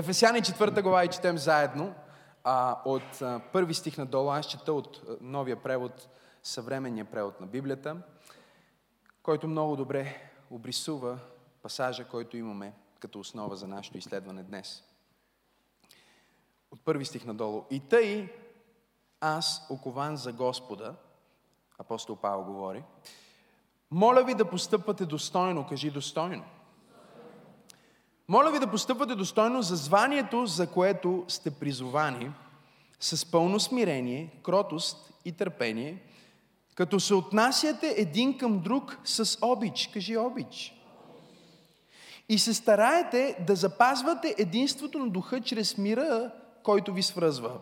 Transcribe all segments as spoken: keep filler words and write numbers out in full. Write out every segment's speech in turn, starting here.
Ефесяни четвърта глава и четем заедно а, от а, първи стих надолу. Аз чета от а, новия превод, съвременния превод на Библията, който много добре обрисува пасажа, който имаме като основа за нашето изследване днес. От първи стих надолу. И тъй аз, окован за Господа, апостол Павел говори, моля ви да постъпвате достойно, кажи достойно. Моля ви да постъпвате достойно за званието, за което сте призовани, с пълно смирение, кротост и търпение, като се отнасяте един към друг с обич, кажи обич. И се стараете да запазвате единството на духа чрез мира, който ви свръзва.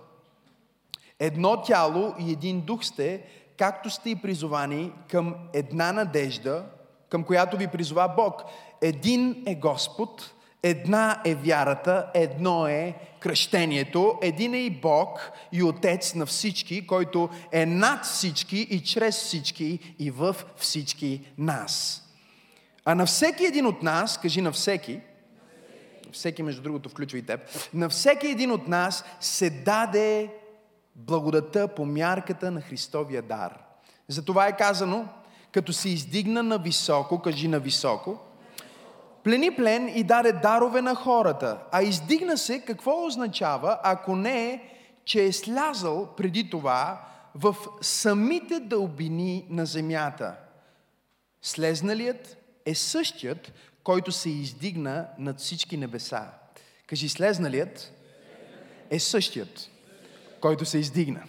Едно тяло и един дух сте, както сте и призовани към една надежда, към която ви призова Бог. Един е Господ, една е вярата, едно е кръщението, един е и Бог и Отец на всички, който е над всички и чрез всички и във всички нас. А на всеки един от нас, кажи на всеки, всеки между другото включва и теб, на всеки един от нас се даде благодата по мярката на Христовия дар. Затова е казано, като се издигна на високо, кажи на високо, плени плен и даде дарове на хората. А издигна се, какво означава, ако не е, че е слязал преди това в самите дълбини на земята. Слезналият е същият, който се издигна над всички небеса. Кажи, слезналият е същият, който се издигна.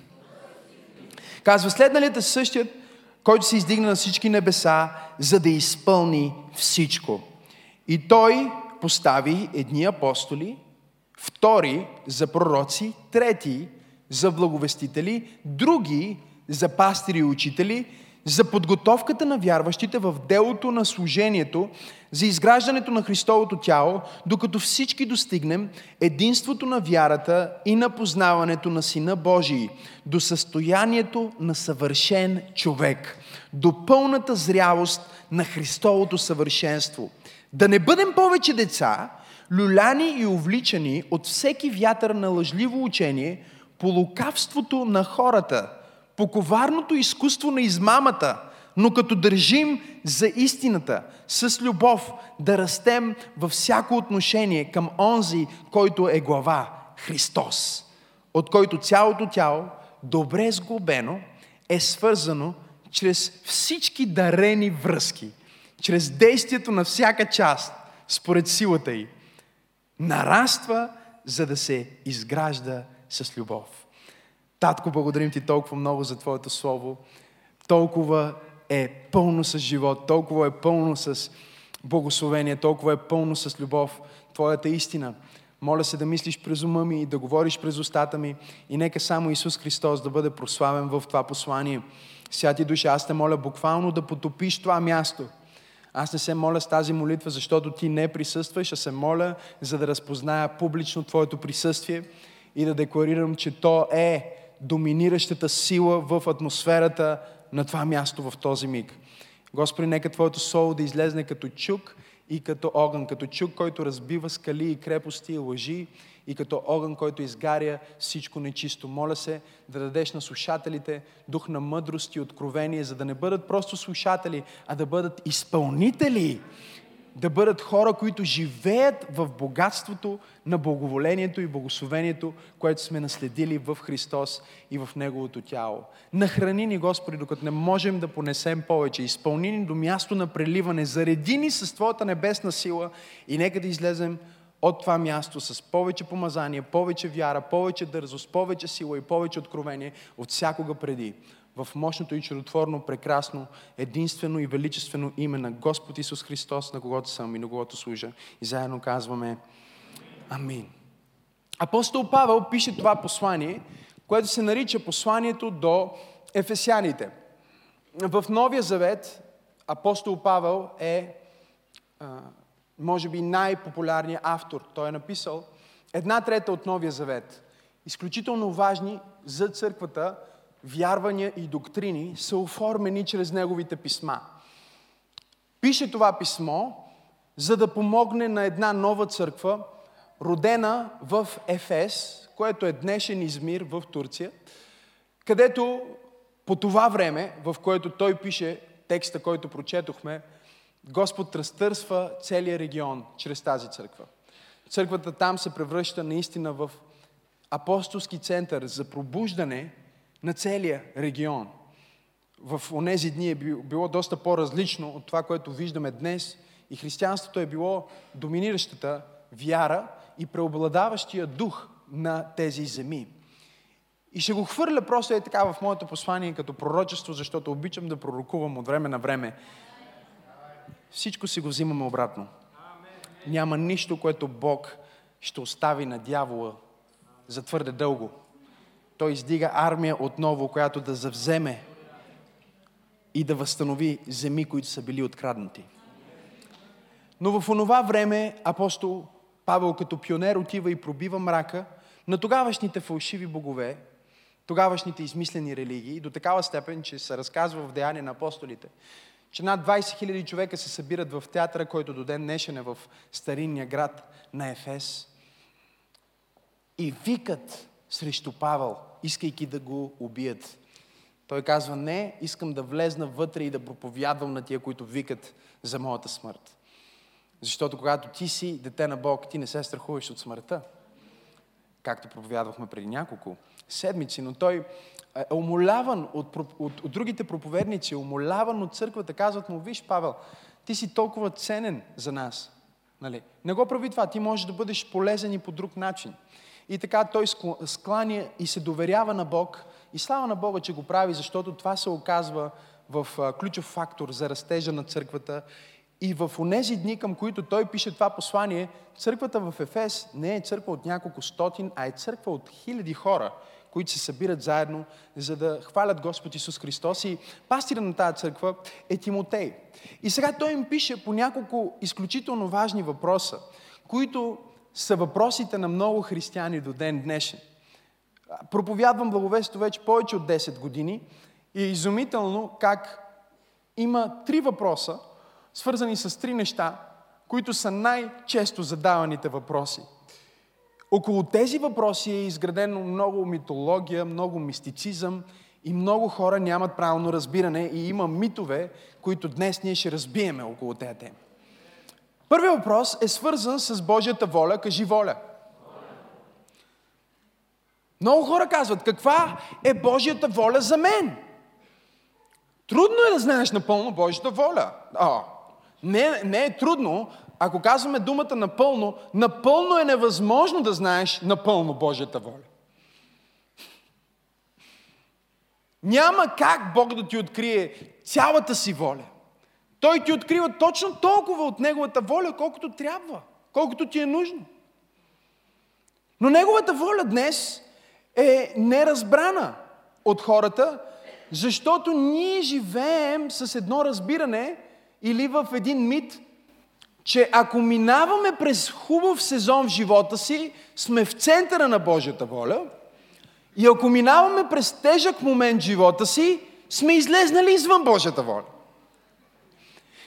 Казва, слезналият е същият, който се издигна над всички небеса, за да изпълни всичко. И той постави едни апостоли, втори за пророци, трети за благовестители, други за пастири и учители, за подготовката на вярващите в делото на служението, за изграждането на Христовото тяло, докато всички достигнем единството на вярата и на познаването на Сина Божий, до състоянието на съвършен човек, до пълната зрялост на Христовото съвършенство. Да не бъдем повече деца, люляни и увличани от всеки вятър на лъжливо учение по лукавството на хората, по коварното изкуство на измамата, но като държим за истината, с любов да растем във всяко отношение към онзи, който е глава Христос, от който цялото тяло, добре сглобено, е свързано чрез всички дарени връзки, чрез действието на всяка част, според силата й, нараства, за да се изгражда с любов. Татко, благодарим ти толкова много за Твоето Слово. Толкова е пълно с живот, толкова е пълно с благословение, толкова е пълно с любов, Твоята истина. Моля се да мислиш през ума ми и да говориш през устата ми и нека само Исус Христос да бъде прославен в това послание. Святи Душа, аз те моля буквално да потопиш това място. Аз не се моля с тази молитва, защото ти не присъстваш, а се моля, за да разпозная публично Твоето присъствие и да декларирам, че то е доминиращата сила в атмосферата на това място в този миг. Господи, нека Твоето Слово да излезне като чук и като огън, като чук, който разбива скали и крепости и лъжи, и като огън, който изгаря всичко нечисто. Моля се да дадеш на слушателите дух на мъдрост и откровение, за да не бъдат просто слушатели, а да бъдат изпълнители, да бъдат хора, които живеят в богатството на благоволението и благословението, което сме наследили в Христос и в Неговото тяло. Нахрани ни, Господи, докато не можем да понесем повече. Изпълни ни до място на преливане. Зареди ни с Твоята небесна сила и нека да излезем от това място с повече помазание, повече вяра, повече дързост, повече сила и повече откровение от всякога преди. В мощното и чудотворно, прекрасно, единствено и величествено име на Господ Исус Христос, на когото съм и на когото служа. И заедно казваме Амин. Апостол Павел пише това послание, което се нарича посланието до ефесяните. В Новия Завет апостол Павел е може би най-популярният автор. Той е написал една трета от Новия Завет. Изключително важни за църквата вярвания и доктрини са оформени чрез неговите писма. Пише това писмо, за да помогне на една нова църква родена в Ефес, което е днешен Измир в Турция, където по това време, в което той пише текста, който прочетохме, Господ разтърсва целия регион чрез тази църква. Църквата там се превръща наистина в апостолски център за пробуждане на целия регион. В онези дни е било доста по-различно от това, което виждаме днес, и християнството е било доминиращата вяра и преобладаващия дух на тези земи. И ще го хвърля просто е така в моето послание като пророчество, защото обичам да пророкувам от време на време. Всичко си го взимаме обратно. Няма нищо, което Бог ще остави на дявола за твърде дълго. Той издига армия отново, която да завземе и да възстанови земи, които са били откраднати. Но в онова време апостол Павел като пионер отива и пробива мрака на тогавашните фалшиви богове, тогавашните измислени религии, до такава степен, че се разказва в Деяния на апостолите, че над двадесет хиляди човека се събират в театъра, който до ден днешен е в старинния град на Ефес, и викат срещу Павел, искайки да го убият. Той казва: не, искам да влезна вътре и да проповядвам на тия, които викат за моята смърт. Защото когато ти си дете на Бог, ти не се страхуваш от смъртта. Както проповядвахме преди няколко седмици, но той е умоляван от, от, от другите проповедници, умоляван от църквата. Казват му: виж, Павел, ти си толкова ценен за нас. Нали? Не го прави това, ти можеш да бъдеш полезен и по друг начин. И така той скланя и се доверява на Бог. И слава на Бога, че го прави, защото това се оказва в ключов фактор за растежа на църквата. И в онези дни, към които той пише това послание, църквата в Ефес не е църква от няколко стотин, а е църква от хиляди хора, които се събират заедно, за да хвалят Господ Исус Христос. И пастирът на тази църква е Тимотей. И сега той им пише по няколко изключително важни въпроса, които са въпросите на много християни до ден днешен. Проповядвам благовестието вече повече от десет години и е изумително как има три въпроса, свързани с три неща, които са най-често задаваните въпроси. Около тези въпроси е изградено много митология, много мистицизъм и много хора нямат правилно разбиране и има митове, които днес ние ще разбиеме около тези теми. Първият въпрос е свързан с Божията воля. Кажи: воля. Много хора казват: каква е Божията воля за мен? Трудно е да знаеш напълно Божията воля. О, не, не е трудно, ако казваме думата напълно, напълно е невъзможно да знаеш напълно Божията воля. Няма как Бог да ти открие цялата си воля. Той ти открива точно толкова от Неговата воля, колкото трябва, колкото ти е нужно. Но Неговата воля днес е неразбрана от хората, защото ние живеем с едно разбиране или в един мит, че ако минаваме през хубав сезон в живота си, сме в центъра на Божията воля, и ако минаваме през тежък момент в живота си, сме излезнали извън Божията воля.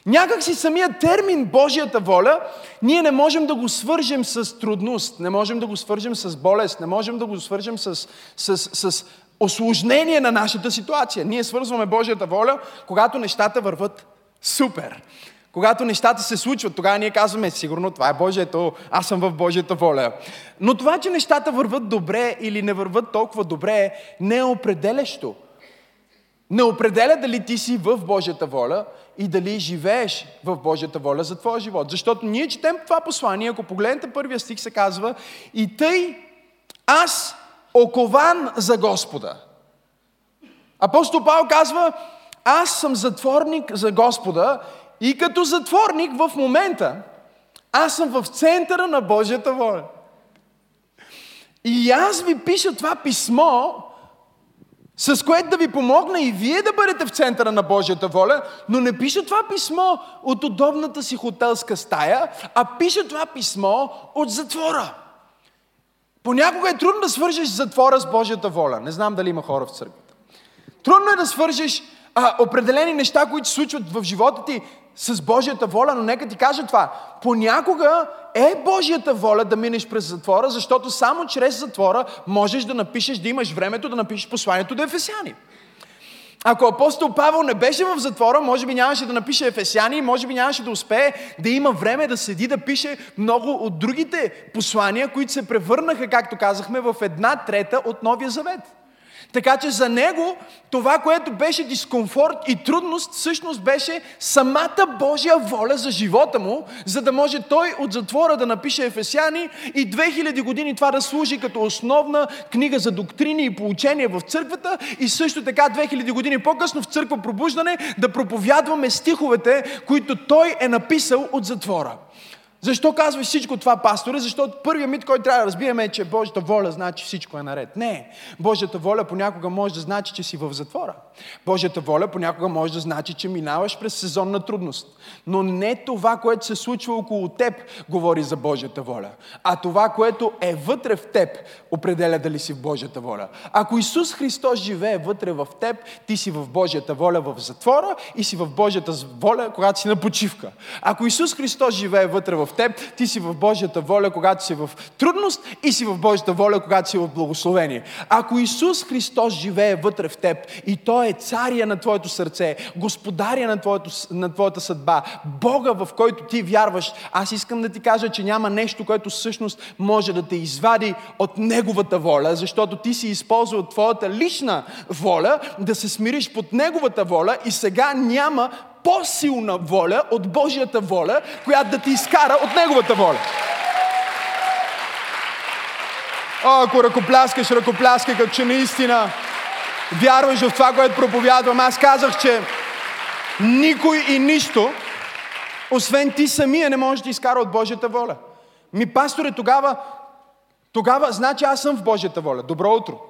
Някак си самия термин Божията воля ние не можем да го свържем с трудност, не можем да го свържем с болест, не можем да го свържем с, с, с осложнение на нашата ситуация. Ние свързваме Божията воля, когато нещата върват супер. Когато нещата се случват, тогава ние казваме: сигурно това е Божието, аз съм в Божията воля. Но това, че нещата върват добре или не върват толкова добре, не е определящо. Не определя дали ти си в Божията воля и дали живееш в Божията воля за твоя живот. Защото ние четем това послание, ако погледнете първия стих, се казва: и тъй аз окован за Господа. Апостол Павел казва: аз съм затворник за Господа и като затворник в момента аз съм в центъра на Божията воля. И аз ви пиша това писмо, с което да ви помогна и вие да бъдете в центъра на Божията воля, но не пише това писмо от удобната си хотелска стая, а пише това писмо от затвора. Понякога е трудно да свържеш затвора с Божията воля. Не знам дали има хора в църквата. Трудно е да свържеш а, определени неща, които се случват в живота ти, с Божията воля, но нека ти кажа това. Понякога е Божията воля да минеш през затвора, защото само чрез затвора можеш да напишеш, да имаш времето да напишеш посланието до Ефесяни. Ако апостол Павел не беше в затвора, може би нямаше да напише Ефесяни, може би нямаше да успее да има време да седи да пише много от другите послания, които се превърнаха, както казахме, в една трета от Новия Завет. Така че за него това, което беше дискомфорт и трудност, всъщност беше самата Божия воля за живота му, за да може той от затвора да напише Ефесяни и две хиляди години това да служи като основна книга за доктрини и поучение в църквата и също така две хиляди години по-късно в църква Пробуждане да проповядваме стиховете, които той е написал от затвора. Защо казваш всичко това, пасторе? Защото първият мит, който трябва да разбиеме е, че Божията воля значи всичко е наред. Не. Божията воля понякога може да значи, че си в затвора. Божията воля понякога може да значи, че минаваш през сезон на трудност. Но не това, което се случва около теб, говори за Божията воля. А това, което е вътре в теб, определя дали си в Божията воля. Ако Исус Христос живее вътре в теб, ти си в Божията воля в затвора и си в Божията воля, когато си на почивка. Ако Исус Христос живее вътре в теб, ти си в Божията воля, когато си в трудност и си в Божията воля, когато си в благословение. Ако Исус Христос живее вътре в теб и Той е царя на твоето сърце, господаря на, твоето, на твоята съдба, Бога, в който ти вярваш, аз искам да ти кажа, че няма нещо, което всъщност може да те извади от Неговата воля, защото ти си използвал твоята лична воля да се смириш под Неговата воля и сега няма по-силна воля от Божията воля, която да ти изкара от Неговата воля. О, ако ръкопляскаш, ръкопляскай, като че наистина вярваш в това, което проповядвам. Аз казах, че никой и нищо, освен ти самия, не може да ти изкара от Божията воля. Ми, пасторе, тогава, тогава, значи аз съм в Божията воля. Добро утро.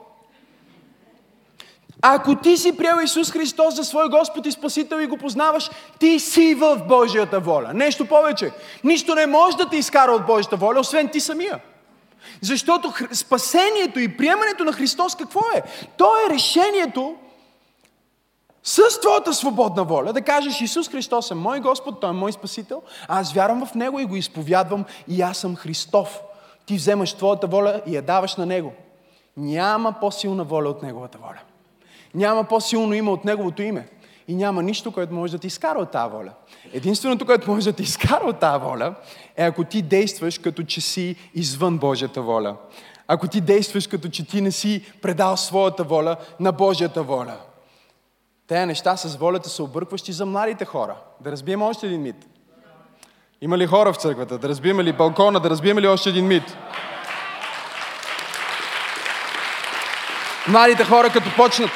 Ако ти си приел Исус Христос за свой Господ и Спасител и го познаваш, ти си в Божията воля. Нещо повече. Нищо не може да те изкара от Божията воля, освен ти самия. Защото спасението и приемането на Христос какво е? То е решението с твоята свободна воля да кажеш: Исус Христос е мой Господ, Той е мой Спасител, аз вярвам в Него и го изповядвам и аз съм Христов. Ти вземаш твоята воля и я даваш на Него. Няма по-силна воля от Неговата воля. Няма по-силно име от Неговото име. И няма нищо, което може да ти изкара от тази воля. Единственото, което може да ти изкара от тази воля, е ако ти действаш като че си извън Божията воля. Ако ти действаш като че ти не си предал своята воля на Божията воля. Тези неща с волята са объркващи за младите хора. Да разбием още един мит. Има ли хора в църквата? Да разбием ли балкона? Да разбием ли още един мит? Младите хора, като почнат,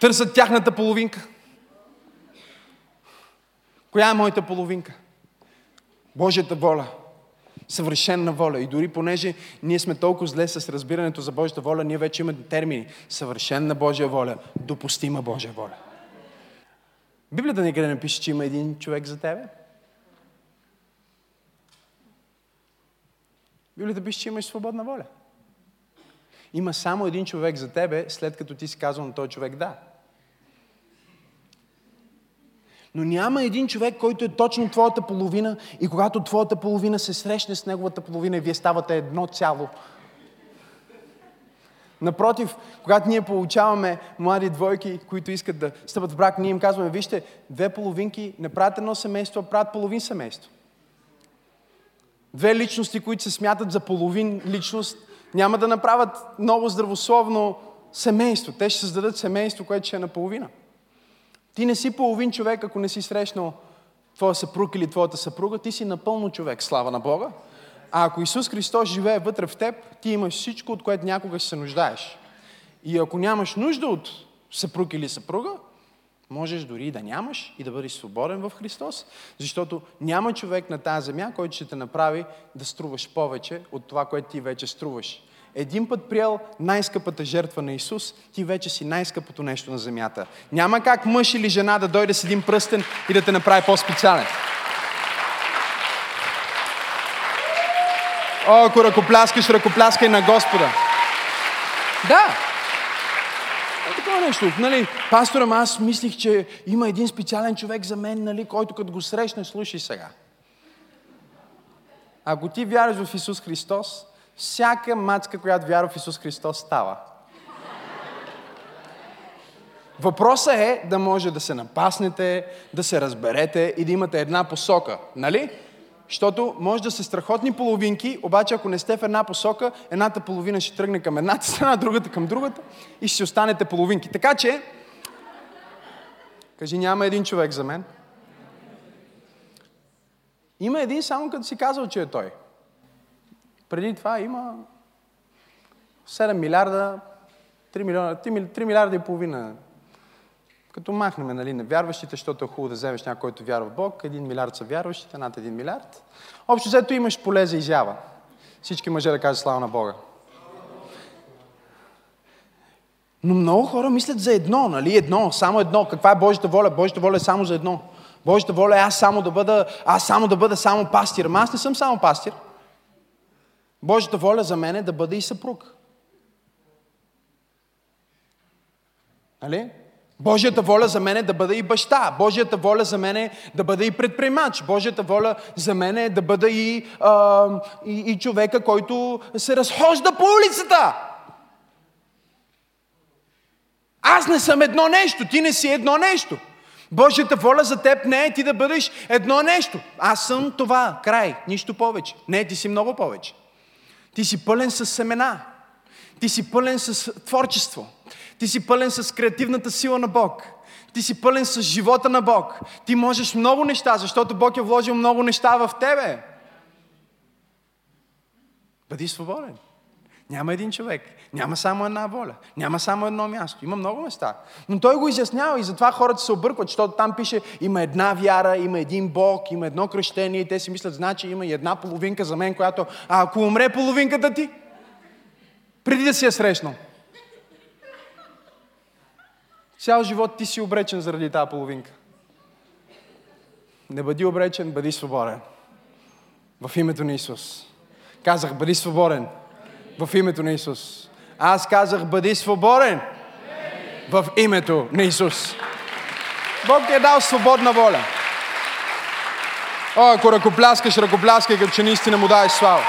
търсят тяхната половинка. Коя е моята половинка? Божията воля. Съвършена воля. И дори понеже ние сме толкова зле с разбирането за Божията воля, ние вече имаме термини. Съвършена Божия воля. Допустима Божия воля. Библията никъде не пише, че има един човек за тебе. Библията пише, че имаш свободна воля. Има само един човек за тебе, след като ти си казал на този човек да. Но няма един човек, който е точно твоята половина и когато твоята половина се срещне с неговата половина и вие ставате едно цяло. Напротив, когато ние получаваме млади двойки, които искат да стъпат в брак, ние им казваме: вижте, две половинки не правят едно семейство, а правят половин семейство. Две личности, които се смятат за половин личност, няма да направят много здравословно семейство. Те ще създадат семейство, което ще е наполовина. Ти не си половин човек, ако не си срещнал твоя съпруг или твоята съпруга. Ти си напълно човек, слава на Бога. А ако Исус Христос живее вътре в теб, ти имаш всичко, от което някога ще се нуждаеш. И ако нямаш нужда от съпруг или съпруга, можеш дори и да нямаш и да бъдеш свободен в Христос, защото няма човек на тази земя, който ще те направи да струваш повече от това, което ти вече струваш. Един път приел най-скъпата жертва на Исус, ти вече си най-скъпото нещо на земята. Няма как мъж или жена да дойде с един пръстен и да те направи по-специален. О, ако ръкопляскаш, ръкопляскай на Господа. Да! Нещо. Нали, пастора, аз мислих, че има един специален човек за мен, нали, който като го срещне, слушай сега. ако ти вярваш в Исус Христос, всяка мацка, която вярва в Исус Христос, става. Въпросът е да може да се напаснете, да се разберете и да имате една посока, нали? Защото може да се страхотни половинки, обаче ако не сте в една посока, едната половина ще тръгне към едната страна, другата към другата и ще останете половинки. Така че, кажи, няма един човек за мен. Има един само като си казал, че е той. Преди това има седем милиарда, три милиона, три милиарда и половина. Като махнем, нали, невярващите, защото е хубаво да вземеш някой, който вярва в Бог, един милиард са вярващите, над един милиард. Общо взето имаш поле за изява. Всички мъже да кажат слава на Бога. Но много хора мислят за едно, нали? Едно, само едно. Каква е Божията воля? Божията воля е само за едно. Божията воля е аз само да бъда, аз само да бъда само пастир. Ама аз не съм само пастир. Божията воля за мен е да бъда и съпруг. Нали? Божията воля за мен е да бъда и баща. Божията воля за мен е да бъда и предприемач. Божията воля за мен е да бъда и, а, и, и човека, който се разхожда по улицата. Аз не съм едно нещо, ти не си едно нещо. Божията воля за теб не е ти да бъдеш едно нещо. Аз съм това, край, нищо повече. Не, ти си много повече. Ти си пълен с семена. Ти си пълен с творчество. Ти си пълен с креативната сила на Бог. Ти си пълен с живота на Бог. Ти можеш много неща, защото Бог е вложил много неща в тебе. Бъди свободен. Няма един човек. Няма само една воля. Няма само едно място. Има много места. Но той го изяснява и затова хората се объркват, защото там пише има една вяра, има един Бог, има едно кръщение и те си мислят, значи има и една половинка за мен, която а ако умре половинката ти, преди да си я срещнал. Цял живот ти си обречен заради тази половинка. Не бъди обречен, бъди свободен. В името на Исус. Казах, бъди свободен. В името на Исус. Аз казах, бъди свободен. В името на Исус. Бог ти е дал свободна воля. О, ако ръкопляскаш, ръкопляскай, като че наистина му даваш слава.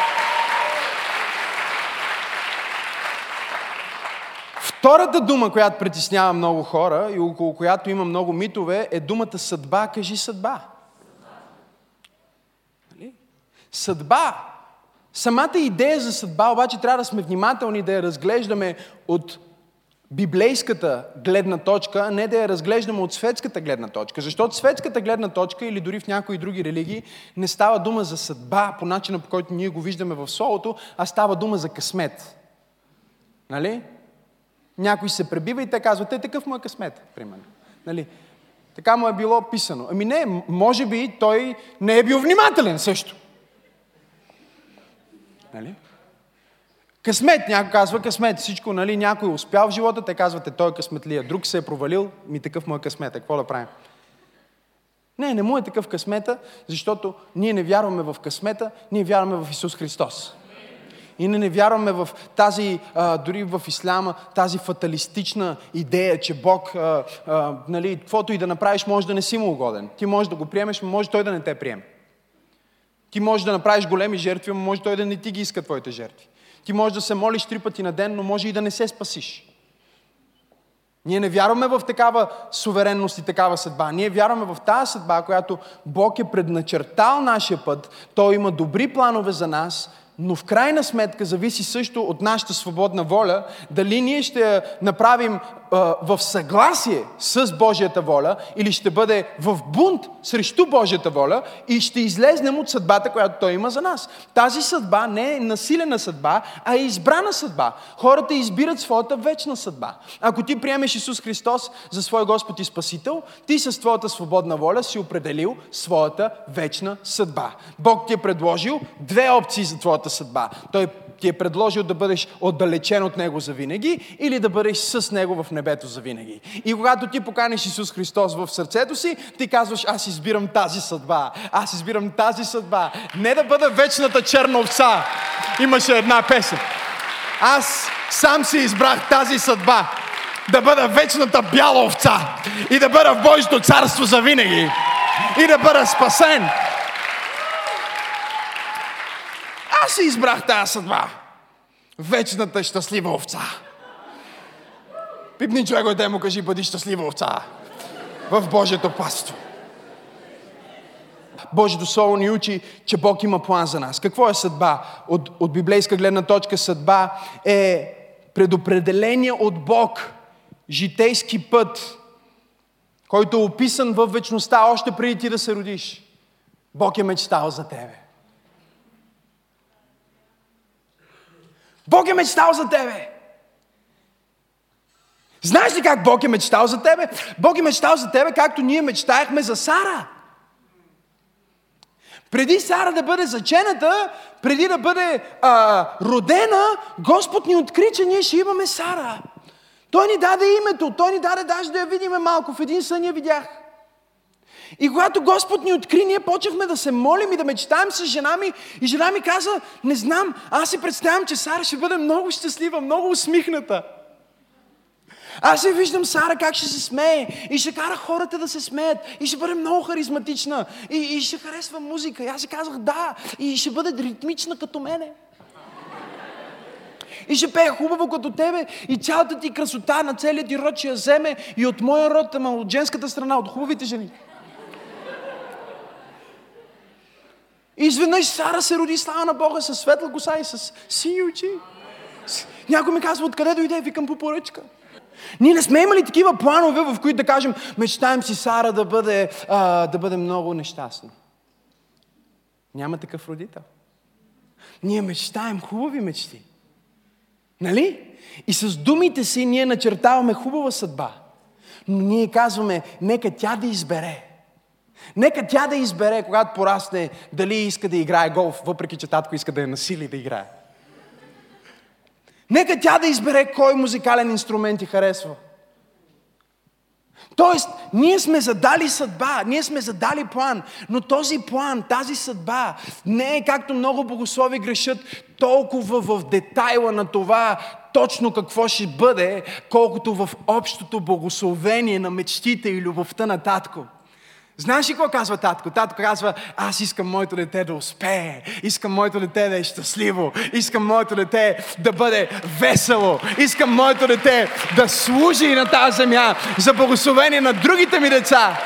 Втората дума, която притеснява много хора и около която има много митове, е думата съдба. Кажи съдба. Нали? Съдба. Самата идея за съдба, обаче трябва да сме внимателни да я разглеждаме от библейската гледна точка, а не да я разглеждаме от светската гледна точка. Защото светската гледна точка или дори в някои други религии не става дума за съдба по начина, по който ние го виждаме в Словото, а става дума за късмет. Нали? Някой се пребива и те казват, е, такъв му е късмет, примерно. Нали? Така му е било писано. Ами не, може би той не е бил внимателен също. Нали? Късмет, някой казва късмет, всичко, нали, някой е успял в живота, те казват, е, той е късметлия, друг се е провалил, ми такъв му е късмет, какво да правим? Не, не му е такъв късмета, защото ние не вярваме в късмета, ние вярваме в Исус Христос. И не, не вярваме в тази, а, дори в исляма, тази фаталистична идея, че Бог, а, а, нали, каквото и да направиш, може да не си му угоден. Ти можеш да го приемеш, но може той да не те приеме. Ти можеш да направиш големи жертви, но може той да не ти ги иска твоите жертви. Ти можеш да се молиш три пъти на ден, но може и да не се спасиш. Ние не вярваме в такава суверенност и такава съдба. Ние вярваме в тази съдба, която Бог е предначертал нашия път. Той има добри планове за нас, но в крайна сметка зависи също от нашата свободна воля, дали ние ще я направим а, в съгласие с Божията воля или ще бъде в бунт срещу Божията воля и ще излезнем от съдбата, която Той има за нас. Тази съдба не е насилена съдба, а е избрана съдба. Хората избират своята вечна съдба. Ако ти приемеш Исус Христос за свой Господ и Спасител, ти с твоята свободна воля си определил своята вечна съдба. Бог ти е предложил две опции за твоята съдба. Той ти е предложил да бъдеш отдалечен от Него завинаги или да бъдеш с Него в небето завинаги. И когато ти поканиш Исус Христос в сърцето си, ти казваш, аз избирам тази съдба. Аз избирам тази съдба. Не да бъда вечната черна овца. Имаше една песен. Аз сам си избрах тази съдба. Да бъда вечната бяла овца. И да бъда в Божието царство завинаги. И да бъда спасен. аз си избрах тази съдба. Вечната щастлива овца. Пипни човека и те му кажи, бъди щастлива овца в Божието пасто. Божието Слово ни учи, че Бог има план за нас. Какво е съдба? От, от библейска гледна точка съдба е предопределение от Бог, житейски път, който е описан в вечността още преди ти да се родиш. Бог е мечтал за тебе. Бог е мечтал за тебе. Знаеш ли как Бог е мечтал за тебе? Бог е мечтал за тебе, както ние мечтаехме за Сара. Преди Сара да бъде зачената, преди да бъде а, родена, Господ ни откри, че ние ще имаме Сара. Той ни даде името, Той ни даде даже да я видиме малко. В един сън я видях. И когато Господ ни откри, ние почнахме да се молим и да мечтаем с жена ми. И жена ми каза, не знам, аз си представям, че Сара ще бъде много щастлива, много усмихната. Аз си виждам Сара как ще се смее и ще кара хората да се смеят и ще бъде много харизматична и, и ще харесва музика. И аз си казах да, и ще бъде ритмична като мене. И ще пее хубаво като тебе и цялата ти красота на целият ти род ще я вземе и от моя род, ама от женската страна, от хубавите жени. И изведнъж Сара се роди, слава на Бога, със светла коса и с сини очи. Някой ми казва, откъде дойде? Викам, по поръчка. Ние не сме имали такива планове, в които да кажем, мечтаем си Сара да бъде, а, да бъде много нещастна. Няма такъв родител. Ние мечтаем хубави мечти. Нали? И с думите си ние начертаваме хубава съдба. Но ние казваме, нека тя да избере. Нека тя да избере, когато порасне, дали иска да играе голф, въпреки че татко иска да я насили да играе. Нека тя да избере кой музикален инструмент ѝ харесва. Тоест, ние сме задали съдба, ние сме задали план, но този план, тази съдба не е, както много богослови грешат, толкова в детайла на това точно какво ще бъде, колкото в общото благословение на мечтите и любовта на татко. Знаеш ли какво казва татко? Татко казва, аз искам моето дете да успее, искам моето дете да е щастливо, искам моето дете да бъде весело, искам моето дете да служи на тази земя за благословение на другите ми деца.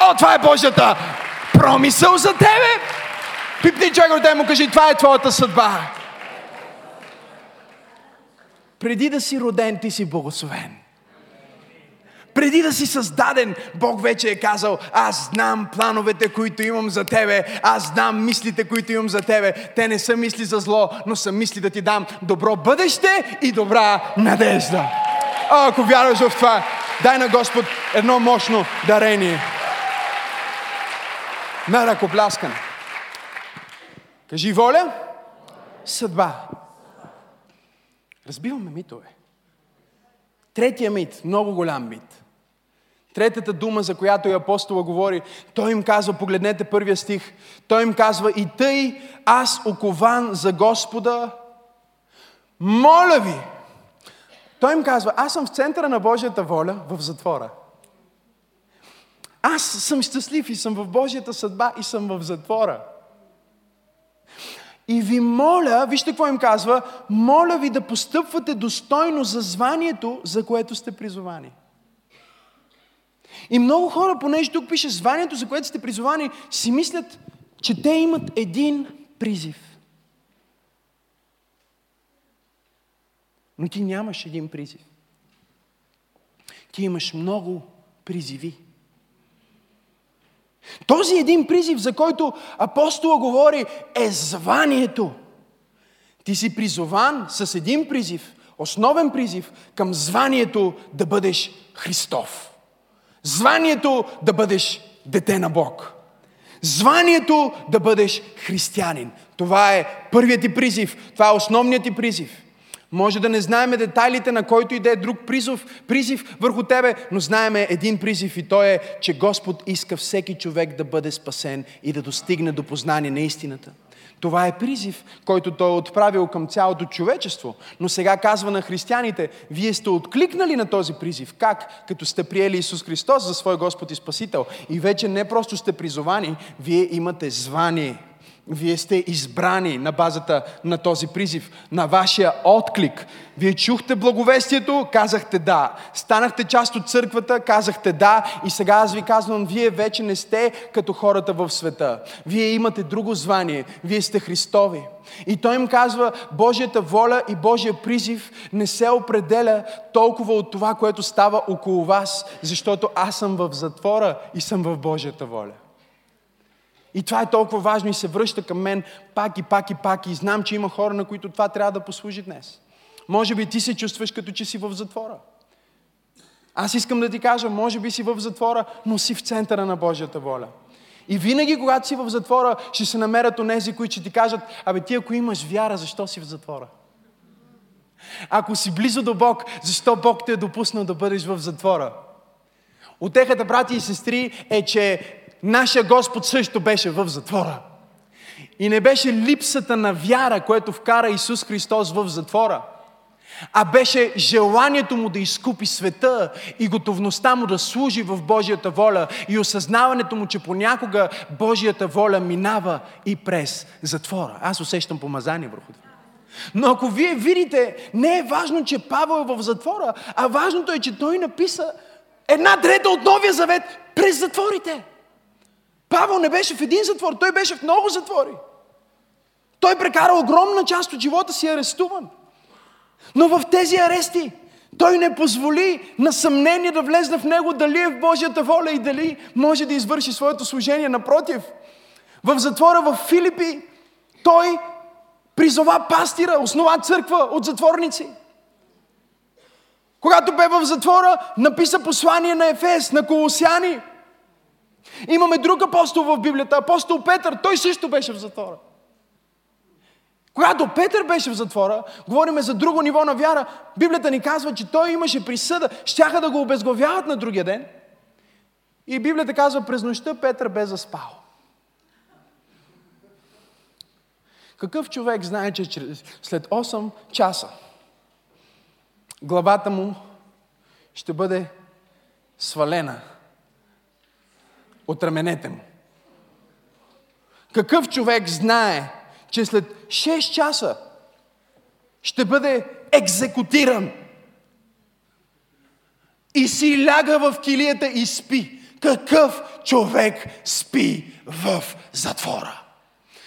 О, това е Божията промисъл за тебе! Пипни човека и те му кажи, това е твоята съдба. Преди да си роден, ти си благословен. Преди да си създаден, Бог вече е казал, аз знам плановете, които имам за тебе, аз знам мислите, които имам за тебе. Те не са мисли за зло, но са мисли да ти дам добро бъдеще и добра надежда. О, ако вярваш в това, дай на Господ едно мощно дарение. На ръкопляскане. Кажи воля, съдба. Разбиваме митове. Третия мит, много голям мит. Третата дума, за която и апостола говори, той им казва, погледнете първия стих, той им казва, и тъй аз окован за Господа, моля ви. Той им казва, аз съм в центъра на Божията воля, в затвора. Аз съм щастлив и съм в Божията съдба и съм в затвора. И ви моля, вижте какво им казва, моля ви да постъпвате достойно за званието, за което сте призовани. И много хора, понеже тук пише званието, за което сте призовани, си мислят, че те имат един призив. Но ти нямаш един призив. Ти имаш много призиви. Този един призив, за който апостола говори, е званието. Ти си призован с един призив, основен призив, към званието да бъдеш Христов. Званието да бъдеш дете на Бог. Званието да бъдеш християнин. Това е първият ти призив, това е основният ти призив. Може да не знаем детайлите на който и да е друг призов, призив върху тебе, но знаем един призив и той е, че Господ иска всеки човек да бъде спасен и да достигне до познание на истината. Това е призив, който той е отправил към цялото човечество, но сега казва на християните, вие сте откликнали на този призив. Как? Като сте приели Исус Христос за свой Господ и Спасител и вече не просто сте призовани, вие имате звание. Вие сте избрани на базата на този призив, на вашия отклик. Вие чухте благовестието, казахте да. Станахте част от църквата, казахте да. И сега аз ви казвам, вие вече не сте като хората в света. Вие имате друго звание. Вие сте Христови. И той им казва, Божията воля и Божия призив не се определя толкова от това, което става около вас, защото аз съм в затвора и съм в Божията воля. И това е толкова важно и се връща към мен пак и пак и пак. И знам, че има хора, на които това трябва да послужи днес. Може би ти се чувстваш като че си в затвора. Аз искам да ти кажа, може би си в затвора, но си в центъра на Божията воля. И винаги, когато си в затвора, ще се намерят онези, които ще ти кажат, абе ти ако имаш вяра, защо си в затвора? Ако си близо до Бог, защо Бог те е допуснал да бъдеш в затвора? Утехата, брати и сестри, е, че нашия Господ също беше в затвора. И не беше липсата на вяра, което вкара Исус Христос в затвора, а беше желанието му да изкупи света и готовността му да служи в Божията воля и осъзнаването му, че понякога Божията воля минава и през затвора. Аз усещам помазание върху това. Но ако вие видите, не е важно, че Павел е в затвора, а важното е, че той написа една трета от Новия Завет през затворите. Павел не беше в един затвор, той беше в много затвори. Той прекара огромна част от живота си арестуван. Но в тези арести той не позволи на съмнение да влезне в него дали е в Божията воля и дали може да извърши своето служение. Напротив, в затвора в Филипи той призова пастира, основа църква от затворници. Когато бе в затвора, написа послание на Ефес, на Колосяни. Имаме друг апостол в Библията, апостол Петър, той също беше в затвора. Когато Петър беше в затвора, говорим за друго ниво на вяра, Библията ни казва, че той имаше присъда, щяха да го обезглавяват на другия ден. И Библията казва, през нощта Петър бе заспал. Какъв човек знае, че след осем часа главата му ще бъде свалена от раменете му? Какъв човек знае, че след шест часа ще бъде екзекутиран и си ляга в килията и спи? Какъв човек спи в затвора?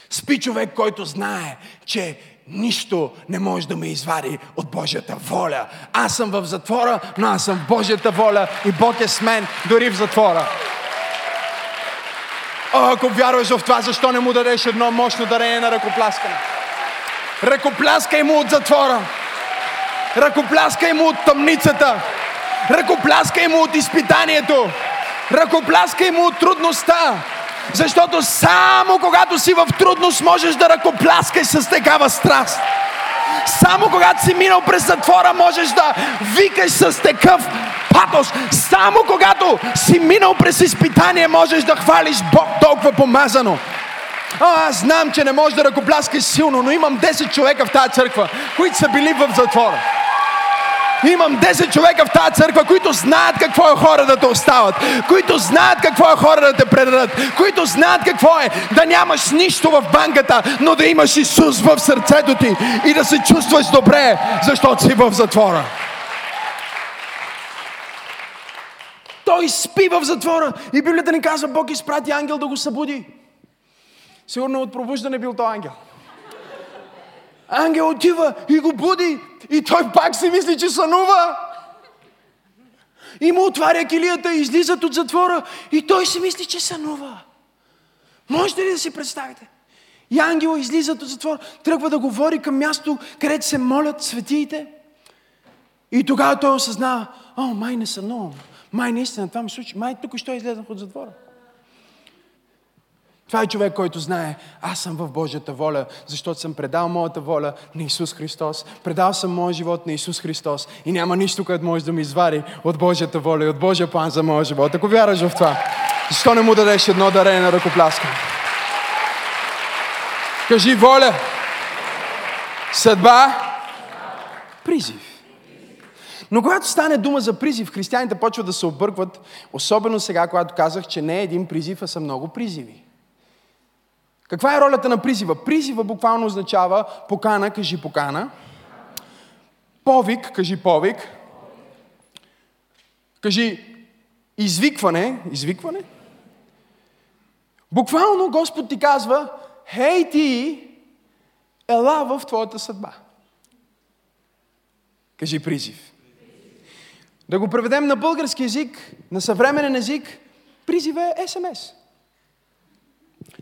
Спи човек, който знае, че нищо не може да ме извади от Божията воля. Аз съм в затвора, но аз съм в Божията воля и Бог е с мен дори в затвора. О, ако вярваш в това, защо не му дадеш едно мощно дарение на ръкопляскане? Ръкопляскай му от затвора. Ръкопляскай му от тъмницата. Ръкопляскай му от изпитанието. Ръкопляскай му от трудността. Защото само когато си в трудност, можеш да ръкопляскай с такава страст. Само когато си минал през затвора, можеш да викаш с такъв патос. Само когато си минал през изпитание, можеш да хвалиш Бог толкова помазано. А, аз знам, че не можеш да ръкопляскаш силно, но имам десет човека в тази църква, които са били в затвора. Имам десет човека в тази църква, които знаят какво е хора да те остават, които знаят какво е хора да те предадат, които знаят какво е да нямаш нищо в банката, но да имаш Исус в сърцето ти и да се чувстваш добре, защото си в затвора. Той спи в затвора и Библията ни казва, Бог изпрати ангел да го събуди. Сигурно от пробуждане бил то ангел. Ангел отива и го буди и той пак си мисли, че сънува. И му отваря килията и излизат от затвора и той си мисли, че сънува. Можете ли да си представите? И ангел излизат от затвора, тръгва да говори към място, където се молят светиите. И тогава той осъзнава, о, май не сънувам. Май наистина това ми случи. Май тук що излезнах от затвора. Това е човек, който знае, аз съм в Божията воля, защото съм предал моята воля на Исус Христос. Предал съм моя живот на Исус Христос и няма нищо, което може да ми извади от Божията воля и от Божия план за моя живот. Ако вярваш в това, защо не му дадеш едно дарение на ръкопляскане? Кажи воля, съдба, призив. Но когато стане дума за призив, християните почват да се объркват, особено сега, когато казах, че не е един призив, а са много призиви. Каква е ролята на призива? Призива буквално означава покана, кажи покана. Повик, кажи повик. Кажи извикване, извикване. Буквално Господ ти казва: хей ти, ела в твоята съдба. Кажи призив. Да го преведем на български език, на съвременен език, призив е ес ем ес.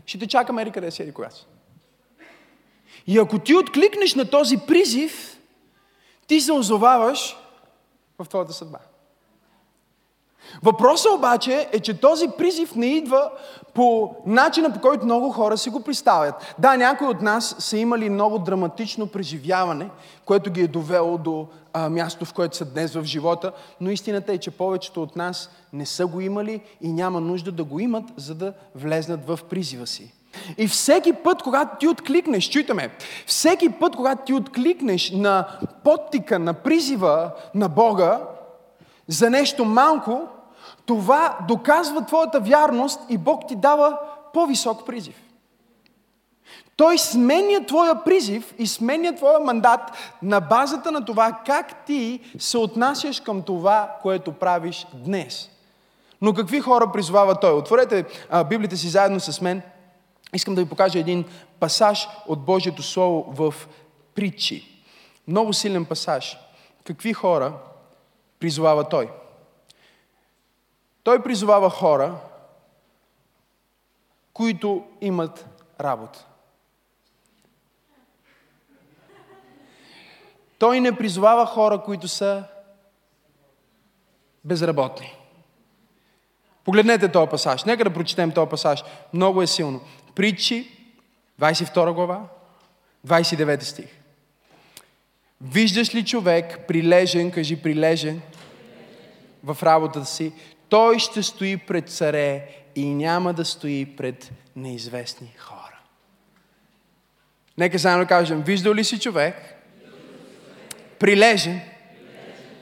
Ще те чакаме ери къде да седи кога си. И ако ти откликнеш на този призив, ти се озоваваш в твоята съдба. Въпросът обаче е, че този призив не идва по начина, по който много хора си го представят. Да, някои от нас са имали много драматично преживяване, което ги е довело до а, място, в което са днес в живота, но истината е, че повечето от нас не са го имали и няма нужда да го имат, за да влезнат в призива си. И всеки път, когато ти откликнеш, чуйте, всеки път, когато ти откликнеш на подтика, на призива на Бога за нещо малко, това доказва твоята вярност и Бог ти дава по-висок призив. Той сменя твоя призив и сменя твоя мандат на базата на това как ти се отнасяш към това, което правиш днес. Но какви хора призвава Той? Отворете Библията си заедно с мен. Искам да ви покажа един пасаж от Божието Слово в Притчи. Много силен пасаж. Какви хора призвава Той? Той призовава хора, които имат работа. Той не призовава хора, които са безработни. Погледнете този пасаж. Нека да прочетем този пасаж. Много е силно. Притчи, двадесет и втора глава, двадесет и девети стих. Виждаш ли човек прилежен, кажи прилежен, в работата си, той ще стои пред царе и няма да стои пред неизвестни хора. Нека заедно кажем, виждал ли си човек прилежен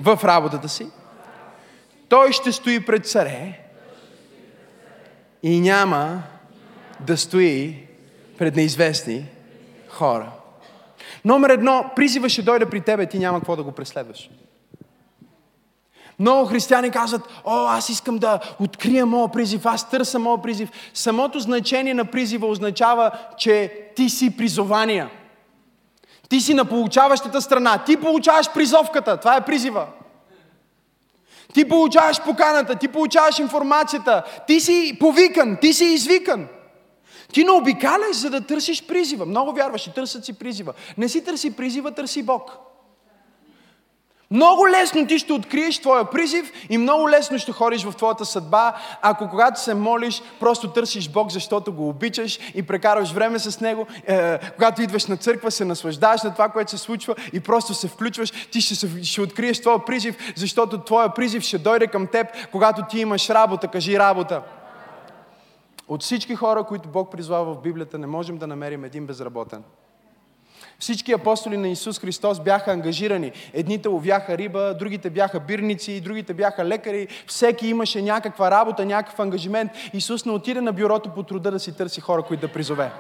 в работата си, той ще стои пред царе и няма да стои пред неизвестни хора. Номер едно, призива ще дойде при тебе, ти няма какво да го преследваш. Много християни казват: о, аз искам да открия моя призив, аз търся моя призив. Самото значение на призива означава, че ти си призования. Ти си на получаващата страна. Ти получаваш призовката. Това е призива. Ти получаваш поканата, ти получаваш информацията. Ти си повикан, ти си извикан. Ти не обикаляш, за да търсиш призива. Много вярваш и търсят си призива. Не си търси призива, търси Бог. Много лесно ти ще откриеш твоя призив и много лесно ще ходиш в твоята съдба, ако когато се молиш, просто търсиш Бог, защото го обичаш и прекарваш време с Него. Е, когато идваш на църква, се наслаждаваш на това, което се случва и просто се включваш. Ти ще, се, ще откриеш твоя призив, защото твоя призив ще дойде към теб, когато ти имаш работа. Кажи работа. От всички хора, които Бог призвава в Библията, не можем да намерим един безработен. Всички апостоли на Исус Христос бяха ангажирани. Едните ловяха риба, другите бяха бирници, другите бяха лекари. Всеки имаше някаква работа, някакъв ангажимент. Исус не отиде на бюрото по труда да си търси хора, които да призове.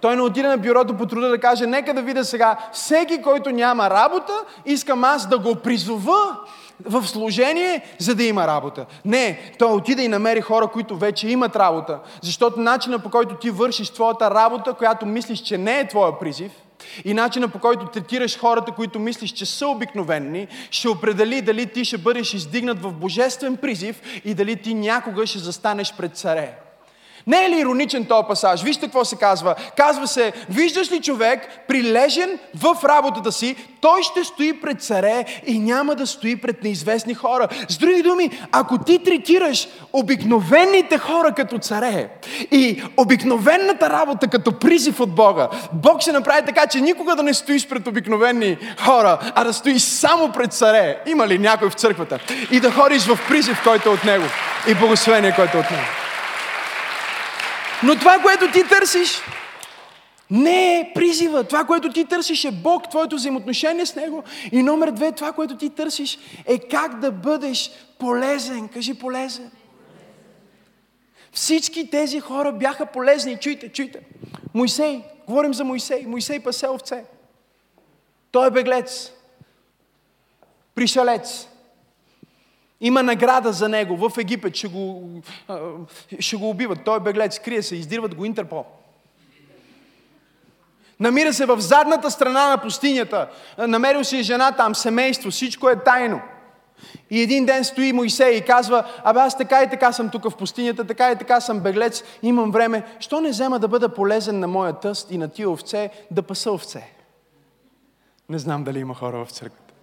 Той не отиде на бюрото по труда да каже: нека да видя сега, всеки, който няма работа, искам аз да го призова в служение, за да има работа. Не, той отиде и намери хора, които вече имат работа. Защото начина, по който ти вършиш твоята работа, която мислиш, че не е твоя призив, и начина, по който третираш хората, които мислиш, че са обикновени, ще определи дали ти ще бъдеш издигнат в божествен призив и дали ти някога ще застанеш пред царе. Не е ли ироничен този пасаж? Вижте какво се казва. Казва се: виждаш ли човек прилежен в работата си, той ще стои пред царе и няма да стои пред неизвестни хора. С други думи, ако ти третираш обикновените хора като царе и обикновената работа като призив от Бога, Бог ще направи така, че никога да не стоиш пред обикновени хора, а да стоиш само пред царе. Има ли някой в църквата? И да ходиш в призив, който е от Него, и благословение, който е от Него. Но това, което ти търсиш, не е призива. Това, което ти търсиш, е Бог, твоето взаимоотношение с Него. И номер две, това, което ти търсиш, е как да бъдеш полезен. Кажи полезен. Всички тези хора бяха полезни. Чуйте, чуйте. Моисей, говорим за Моисей. Моисей пасе овце. Той е беглец. Пришелец. Има награда за него. В Египет ще го, ще го убиват. Той е беглец. Крие се. Издирват го Интерпол. Намира се в задната страна на пустинята. Намерил си жена там, семейство. Всичко е тайно. И един ден стои Моисей и казва: абе аз така и така съм тук в пустинята, така и така съм беглец, имам време. Що не взема да бъда полезен на моя тъст и на тия овце, да паса овце? Не знам дали има хора в църквата.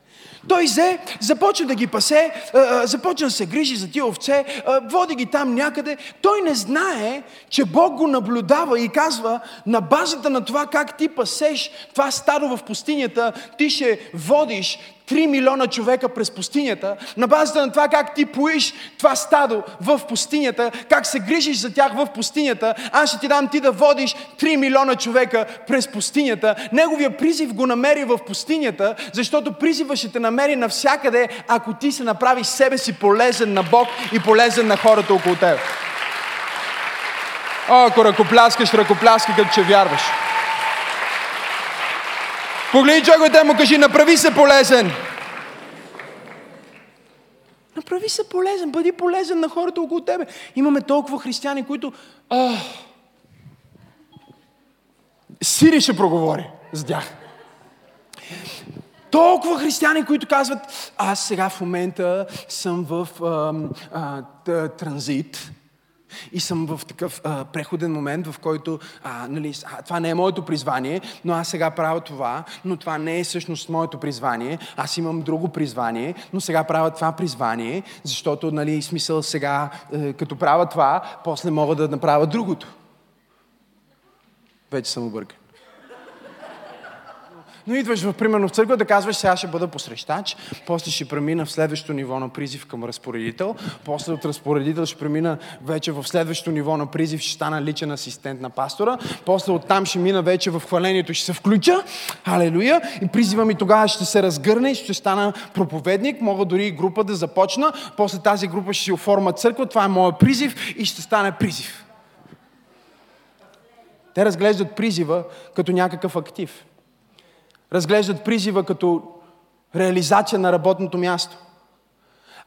Той взе, започва да ги пасе, започва да се грижи за тия овце, води ги там някъде. Той не знае, че Бог го наблюдава и казва: на базата на това как ти пасеш това стадо в пустинята, ти ще водиш три милиона човека през пустинята. На базата на това как ти поиш това стадо в пустинята, как се грижиш за тях в пустинята, аз ще ти дам ти да водиш три милиона човека през пустинята. Неговия призив го намери в пустинята, защото призива ще те намери навсякъде, ако ти се направиш себе си полезен на Бог и полезен на хората около теб. О, ако ръкопляскаш, ръкопляска, като че вярваш. Погледни човекът му, кажи: направи се полезен. Направи се полезен, бъди полезен на хората около тебе. Имаме толкова християни, които... Ах... Сири ще проговори с тях. Толкова християни, които казват: аз сега в момента съм в а, а, т, транзит. И съм в такъв а, преходен момент, в който а, нали, а, това не е моето призвание, но аз сега правя това, но това не е всъщност моето призвание. Аз имам друго призвание, но сега правя това призвание, защото, нали, смисъл сега, е, като правя това, после мога да направя другото. Вече съм объркан. Но идваш, в, примерно, в църква да казваш: сега ще бъда посрещач, после ще премина в следващото ниво на призив към разпоредител, после от разпоредител ще премина вече в следващото ниво на призив, ще стана личен асистент на пастора, после оттам ще мина вече в хвалението, ще се включа, алелуя, и призива ми тогава ще се разгърне, ще стана проповедник, мога дори и група да започна, после тази група ще си оформя църква, това е моят призив и ще стане призив. Те разглеждат призива като някакъв актив. Разглеждат призива като реализация на работното място.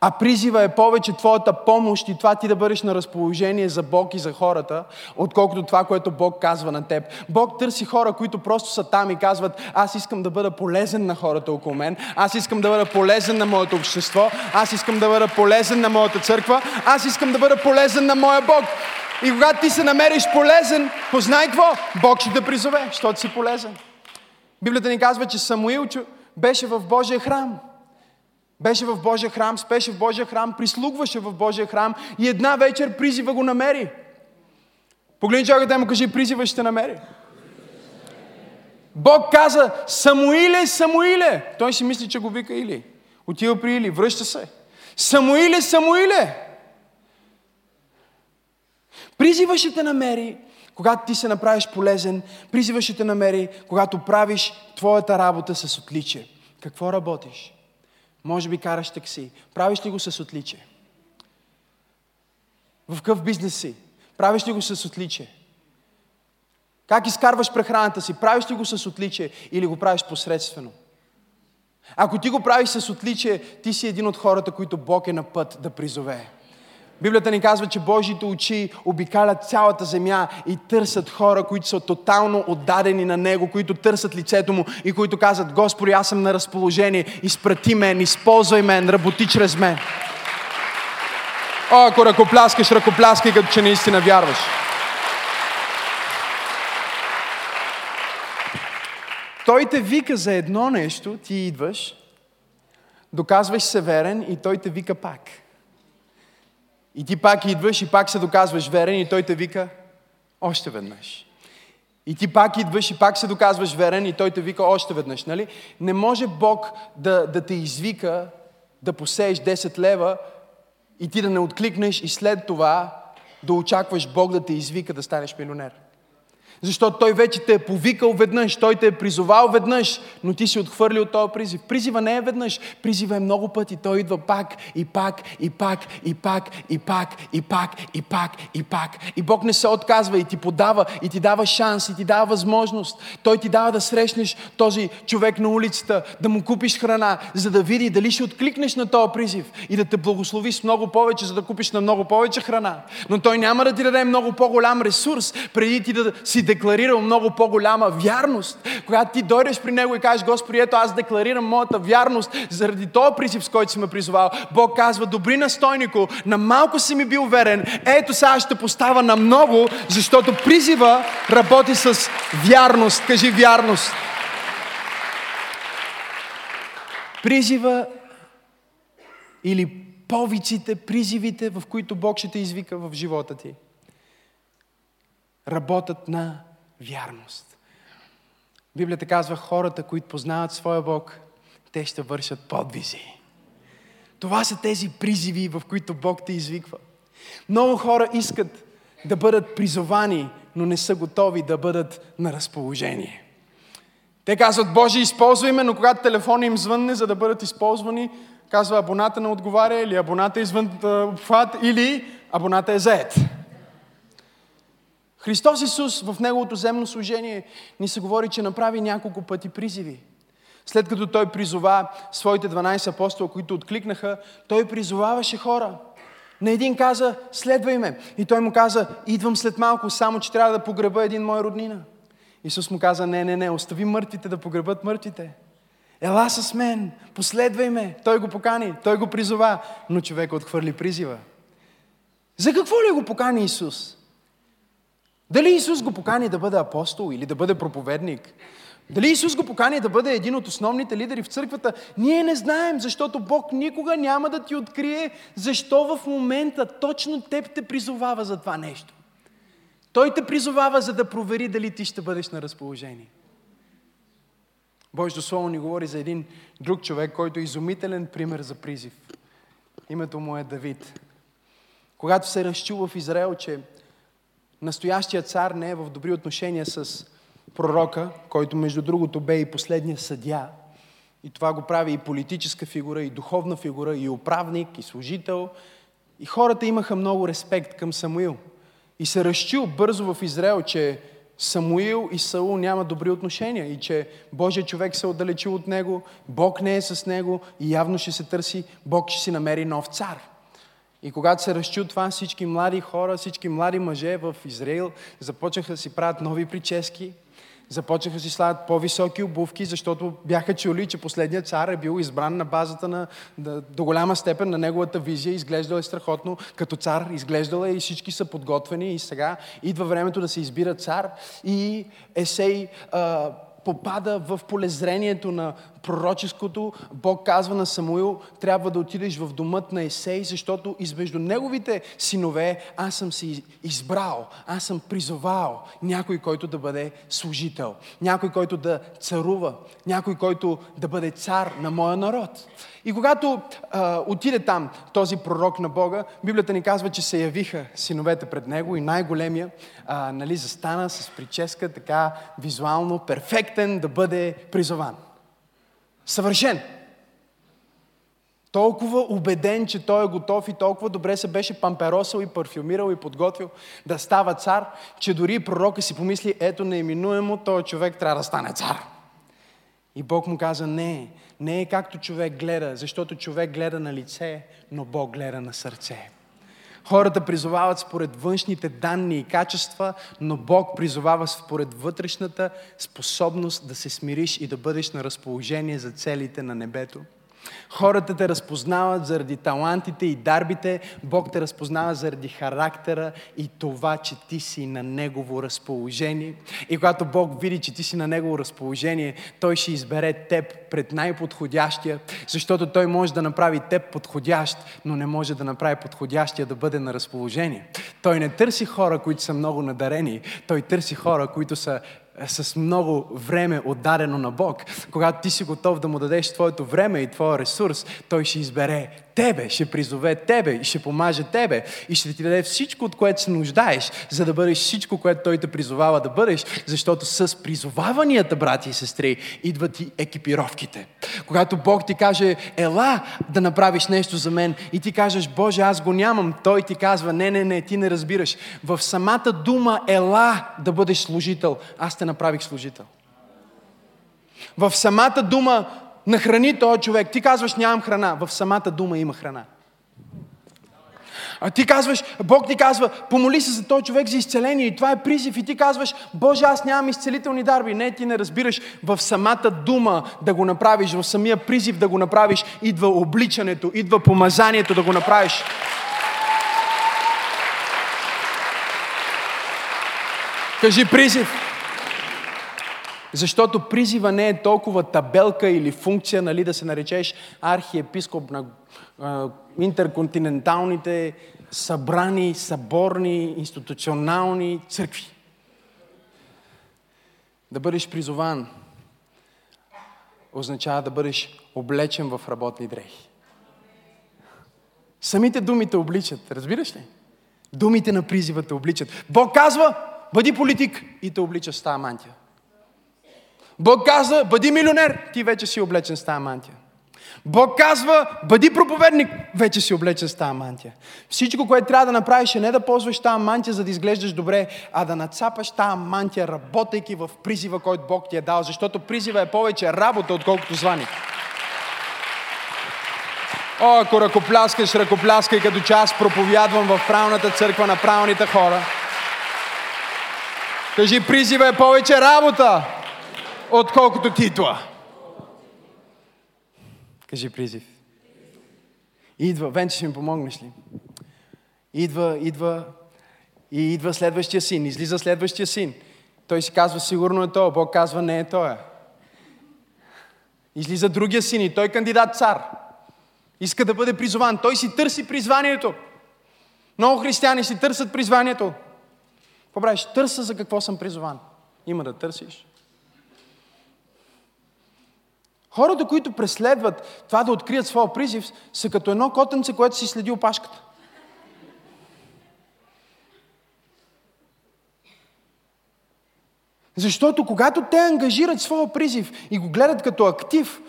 А призива е повече твоята помощ и това ти да бъдеш на разположение за Бог и за хората, отколкото това, което Бог казва на теб. Бог търси хора, които просто са там и казват: аз искам да бъда полезен на хората около мен, аз искам да бъда полезен на моето общество, аз искам да бъда полезен на моята църква, аз искам да бъда полезен на моя Бог. И когато ти се намериш полезен, познай какво? Бог ще те призове, защото си полезен. Библията ни казва, че Самуил беше в Божия храм. Беше в Божия храм, спеше в Божия храм, прислугваше в Божия храм и една вечер призива го намери. Погледни човекът и му кажи: призива ще намери. Бог каза: Самуиле, Самуиле! Той си мисли, че го вика Или. Отива при Или, връща се. Самуиле, Самуиле! Призива ще те намери, когато ти се направиш полезен. Призива ще те намери, когато правиш твоята работа с отличие. Какво работиш? Може би караш такси. Правиш ли го с отличие? В какъв бизнес си? Правиш ли го с отличие? Как изкарваш прехраната си? Правиш ли го с отличие или го правиш посредствено? Ако ти го правиш с отличие, ти си един от хората, които Бог е на път да призове. Библията ни казва, че Божиите очи обикалят цялата земя и търсят хора, които са тотално отдадени на Него, които търсят лицето Му и които казват: Господи, аз съм на разположение, изпрати мен, използвай мен, работи чрез мен. О, ако ръкопляскаш, ръкопляскай, като че наистина вярваш. Той те вика за едно нещо, ти идваш, доказваш се верен и Той те вика пак. И ти пак идваш и пак се доказваш верен и Той те вика още веднъж. И ти пак идваш и пак се доказваш верен и Той те вика още веднъж. Нали? Не може Бог да, да те извика да посееш десет лева и ти да не откликнеш и след това да очакваш Бог да те извика да станеш милионер. Защото той вече те е повикал веднъж, той те е призовал веднъж, но ти си отхвърлил този призив. Призива не е веднъж, призива е много пъти. Той идва пак и пак и пак и пак и пак и пак и пак и пак. И Бог не се отказва и ти подава, и ти дава шанс, и ти дава възможност. Той ти дава да срещнеш този човек на улицата, да му купиш храна, за да види дали ще откликнеш на този призив и да те благослови с много повече, за да купиш на много повече храна. Но той няма да ти даде много по-голям ресурс, преди ти да си декларирал много по-голяма вярност. Когато ти дойдеш при него и кажеш: Господи, ето аз декларирам моята вярност заради този призив, с който си ме призовал. Бог казва: добри настойнико, на малко си ми бил верен, ето сега ще поставя на много, защото призива работи с вярност. Кажи вярност. Призива или повиците, призивите, в които Бог ще те извика в живота ти, работят на вярност. Библията казва: хората, които познават своя Бог, те ще вършат подвизи. Това са тези призиви, в които Бог те извиква. Много хора искат да бъдат призовани, но не са готови да бъдат на разположение. Те казват: Боже, използвай ме, но когато телефона им звънне, за да бъдат използвани, казва: абоната не отговаря, или абоната е извън обхват, или абоната е заед. Христос Исус в Неговото земно служение ни се говори, че направи няколко пъти призиви. След като Той призова своите дванайсет апостола, които откликнаха, Той призоваваше хора. На един каза: следвай ме. И той му каза: идвам след малко, само че трябва да погреба един мой роднина. Исус му каза: не, не, не, остави мъртвите да погребат мъртвите. Ела с мен, последвай ме. Той го покани, той го призова, но човек отхвърли призива. За какво ли го покани Исус? Дали Исус го покани да бъде апостол или да бъде проповедник? Дали Исус го покани да бъде един от основните лидери в църквата? Ние не знаем, защото Бог никога няма да ти открие защо в момента точно теб те призовава за това нещо. Той те призовава, за да провери дали ти ще бъдеш на разположение. Божието Слово ни говори за един друг човек, който е изумителен пример за призив. Името му е Давид. Когато се разчува в Израел, че настоящия цар не е в добри отношения с пророка, който между другото бе и последния съдия, и това го прави и политическа фигура, и духовна фигура, и управник, и служител, и хората имаха много респект към Самуил. И се разчил бързо в Израел, че Самуил и Саул няма добри отношения и че Божия човек се отдалечил от него, Бог не е с него и явно ще се търси, Бог ще си намери нов цар. И когато се разчу това, всички млади хора, всички млади мъже в Израил започнаха да си правят нови прически, започнаха да си слагат по-високи обувки, защото бяха чули, че последният цар е бил избран на базата на, да, до голяма степен на неговата визия, изглеждал е страхотно като цар, изглеждал е и всички са подготвени и сега идва времето да се избира цар и Есей а, попада в полезрението на пророческото. Бог казва на Самуил: трябва да отидеш в домът на Есей, защото измежду неговите синове аз съм си избрал, аз съм призовал някой, който да бъде служител, някой, който да царува, някой, който да бъде цар на моя народ. И когато а, отиде там този пророк на Бога, Библията ни казва, че се явиха синовете пред него и най-големия а, нали, застана с прическа, така визуално перфектен да бъде призован. Съвършен. Толкова убеден, че той е готов и толкова добре се беше памперосал и парфюмирал и подготвил да става цар, че дори пророка си помисли: ето неиминуемо, този човек трябва да стане цар. И Бог му каза: не, не е както човек гледа, защото човек гледа на лице, но Бог гледа на сърце. Хората призовават според външните данни и качества, но Бог призовава според вътрешната способност да се смириш и да бъдеш на разположение за целите на небето. Хората те разпознават заради талантите и дарбите, Бог те разпознава заради характера и това, че ти си на Негово разположение. И когато Бог види, че ти си на Негово разположение, Той ще избере теб пред най-подходящия, защото Той може да направи теб подходящ, но не може да направи подходящия да бъде на разположение. Той не търси хора, които са много надарени, Той търси хора, които са с много време отдадено на Бог. Когато ти си готов да му дадеш твоето време и твоя ресурс, той ще избере тебе, ще призове тебе и ще помаже тебе и ще ти даде всичко, от което се нуждаеш, за да бъдеш всичко, което той те призовава да бъдеш, защото с призоваванията, брати и сестри, идват и екипировките. Когато Бог ти каже, ела да направиш нещо за мен и ти кажеш, Боже, аз го нямам, той ти казва, не, не, не, ти не разбираш. В самата дума ела да бъдеш служител, аз те направих служител. В самата дума нахрани този човек. Ти казваш, нямам храна. В самата дума има храна. А ти казваш, Бог ти казва, помоли се за този човек за изцеление и това е призив. И ти казваш, Боже, аз нямам изцелителни дарби. Не, ти не разбираш. В самата дума да го направиш, в самия призив да го направиш, идва обличането, идва помазанието да го направиш. Кажи призив. Защото призива не е толкова табелка или функция, нали, да се наречеш архиепископ на а, интерконтиненталните събрани, съборни, институционални църкви. Да бъдеш призован означава да бъдеш облечен в работни дрехи. Самите думите обличат, разбираш ли? Думите на призива те обличат. Бог казва, бъди политик и те облича с тая мантия. Бог казва, бъди милионер, ти вече си облечен с тая мантия. Бог казва, бъди проповедник, вече си облечен с тая мантия. Всичко, което трябва да направиш е не да ползваш тая мантия, за да изглеждаш добре, а да нацапаш тая мантия, работейки в призива, който Бог ти е дал, защото призива е повече работа, отколкото звание. О, ако ръкопляскаш, ръкопляскай, като че аз проповядвам в правилната църква на правилните хора. Кажи, призива е повече работа, отколкото титла. Кажи призив. Идва, Венче, ще ми помогнеш ли? Идва, идва и идва следващия син, излиза следващия син. Той си казва, сигурно е той, Бог казва, не е той. Излиза другия син и той кандидат цар. Иска да бъде призован. Той си търси призванието. Много християни си търсят призванието. Какво правиш? Търса за какво съм призован. Има да търсиш. Хората, които преследват това да открият своя призив, са като едно котенце, което си следи опашката. Защото когато те ангажират своя призив и го гледат като актив,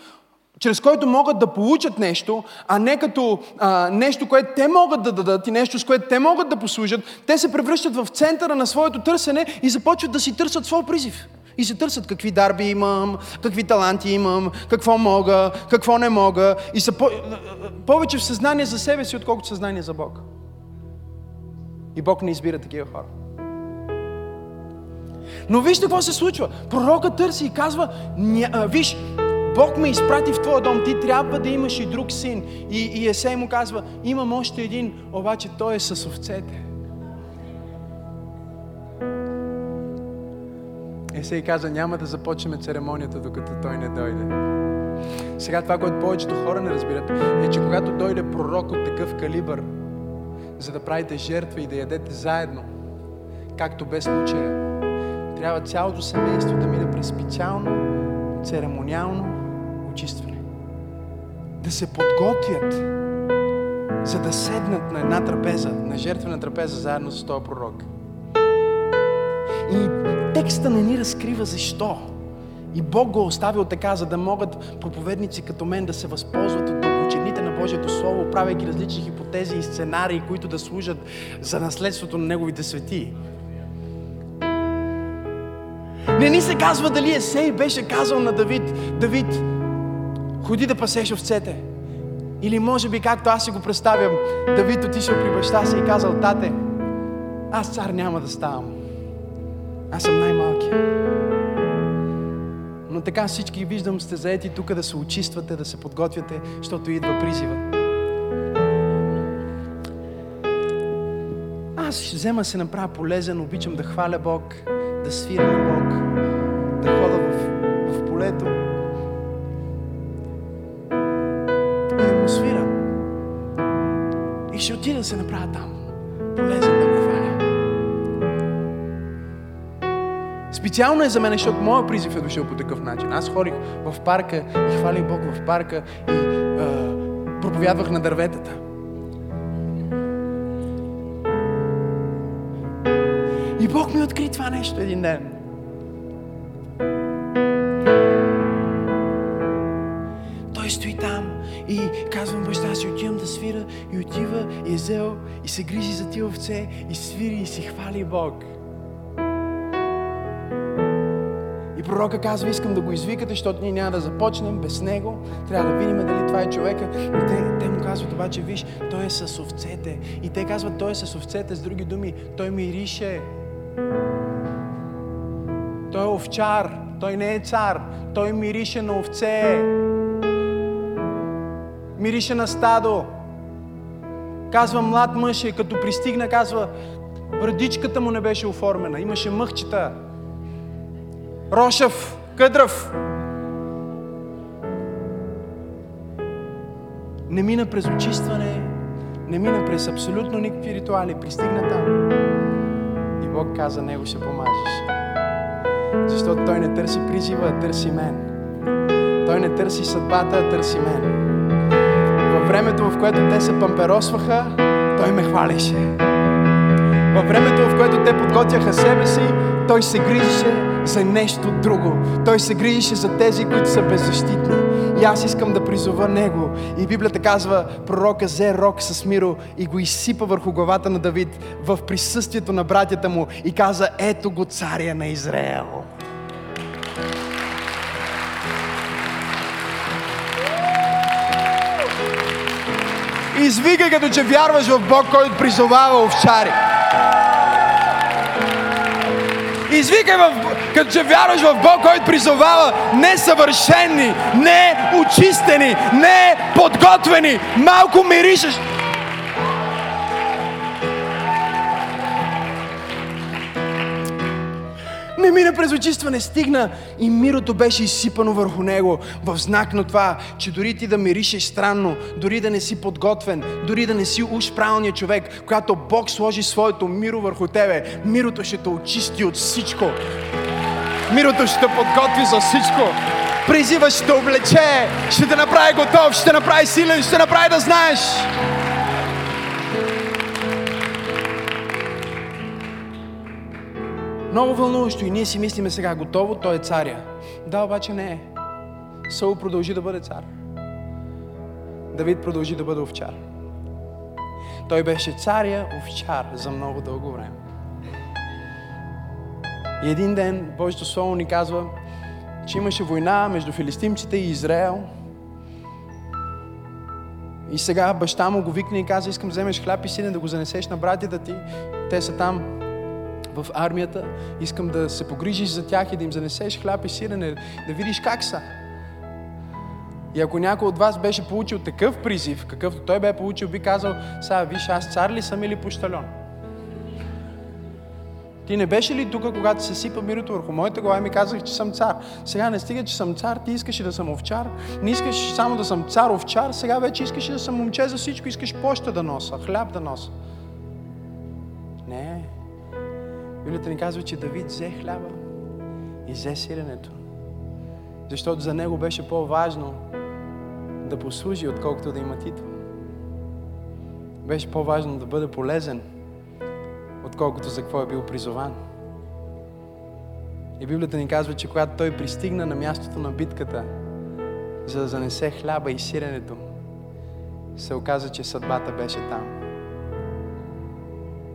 чрез който могат да получат нещо, а не като а, нещо, което те могат да дадат и нещо, с което те могат да послужат, те се превръщат в центъра на своето търсене и започват да си търсят своя призив. И се търсят какви дарби имам, какви таланти имам, какво мога, какво не мога. И са по- повече в съзнание за себе си, отколкото съзнание за Бог. И Бог не избира такива хора. Но вижте какво се случва. Пророкът търси и казва, виж, Бог ме изпрати в твоя дом, ти трябва да имаш и друг син. И, и Есей му казва, имам още един, обаче той е с овцете. Есей каза, няма да започнем церемонията, докато той не дойде. Сега това, което повечето хора не разбират, е, че когато дойде пророк от такъв калибър, за да правите жертва и да ядете заедно, както без случая, трябва цялото семейство да мине през специално, церемониално очистване. Да се подготвят, за да седнат на една трапеза, на жертвена трапеза, заедно с този пророк. И текста не ни разкрива защо. И Бог го оставил така, за да могат проповедници като мен да се възползват от дълбочините на Божието Слово, правейки различни хипотези и сценарии, които да служат за наследството на Неговите светии. Не ни се казва дали Есей беше казал на Давид, Давид, ходи да пасеш овцете. Или може би, както аз си го представям, Давид отишъл при баща си и казал, тате, аз цар няма да ставам. Аз съм най-малкият. Но така всички виждам, сте заети тук да се очиствате, да се подготвяте, защото идва призива. Аз ще взема се направя полезен, обичам да хваля Бог, да свиря на Бог, да хода в, в полето. И да му свирам. И ще отида да се направя там. Полезен да го хваля. Специално е за мен, защото моят призив е дошъл по такъв начин. Аз ходих в парка и хвалих Бог в парка и а, проповядвах на дърветата. И Бог ми откри това нещо един ден. Той стои там и казвам, баща си, отивам да свира, и отива и е зел и се грижи за тия овце и свири и си хвали Бог. И пророка казва, искам да го извикате, защото ние няма да започнем без него. Трябва да видим дали това е човека. И те, те му казват обаче, виж, той е с овцете. И те казват, той е с овцете, с други думи, той мирише. Той е овчар, той не е цар, той мирише на овце. Мирише на стадо. Казва, млад мъж е, като пристигна, казва, брадичката му не беше оформена, имаше мъхчета. Рошев, къдръв. Не мина през очистване, не мина през абсолютно никакви ритуали. Пристигна там. И Бог каза, него ще помажеш. Защото той не търси призива, а търси мен. Той не търси съдбата, а търси мен. Във времето, в което те се памперосваха, той ме хвалеше. Във времето, в което те подготвяха себе си, той се грижеше за нещо друго. Той се грижеше за тези, които са беззащитни. И аз искам да призова него. И Библията казва, пророка взе рок с миро и го изсипа върху главата на Давид в присъствието на братята му и каза, ето го царя на Израел. Извикай, като че вярваш в Бог, който призовава овчари. Извикай, в... като че вярваш в Бог, който призовава несъвършени, не очистени, не подготвени, малко миришеш. Не мина през очистване, стигна и мирото беше изсипано върху него в знак на това, че дори ти да миришеш странно, дори да не си подготвен, дори да не си уж правилният човек, когато Бог сложи своето миро върху тебе, мирото ще те очисти от всичко. Мирото ще те подготви за всичко. Призива ще те облече, ще те направи готов, ще те направи силен, ще те направи да знаеш. Много вълнуващо и ние си мислиме сега, готово, той е царя. Да, обаче не е. Саул продължи да бъде цар. Давид продължи да бъде овчар. Той беше царя, овчар за много дълго време. И един ден Божието Слово ни казва, че имаше война между филистимците и Израел. И сега баща му го викне и каза, искам да вземеш хляб и сирене да го занесеш на братята ти. Те са там в армията. Искам да се погрижиш за тях и да им занесеш хляб и сирене, да видиш как са. И ако някой от вас беше получил такъв призив, какъвто той бе получил, би казал, сега виж, аз цар ли съм или пощальон? Ти не беше ли тук, когато се сипа мирото върху моята глава и ми казах, че съм цар? Сега не стига, че съм цар, ти искаш да съм овчар, не искаш само да съм цар-овчар, сега вече искаш да съм момче за всичко, искаш поща да носа, хляб да носа. Не. Библията ни казва, че Давид взе хляба и взе сиренето. Защото за него беше по-важно да послужи, отколкото да има титла. Беше по-важно да бъде полезен, отколкото за какво е бил призован. И Библията ни казва, че когато той пристигна на мястото на битката, за да занесе хляба и сиренето, се оказа, че съдбата беше там.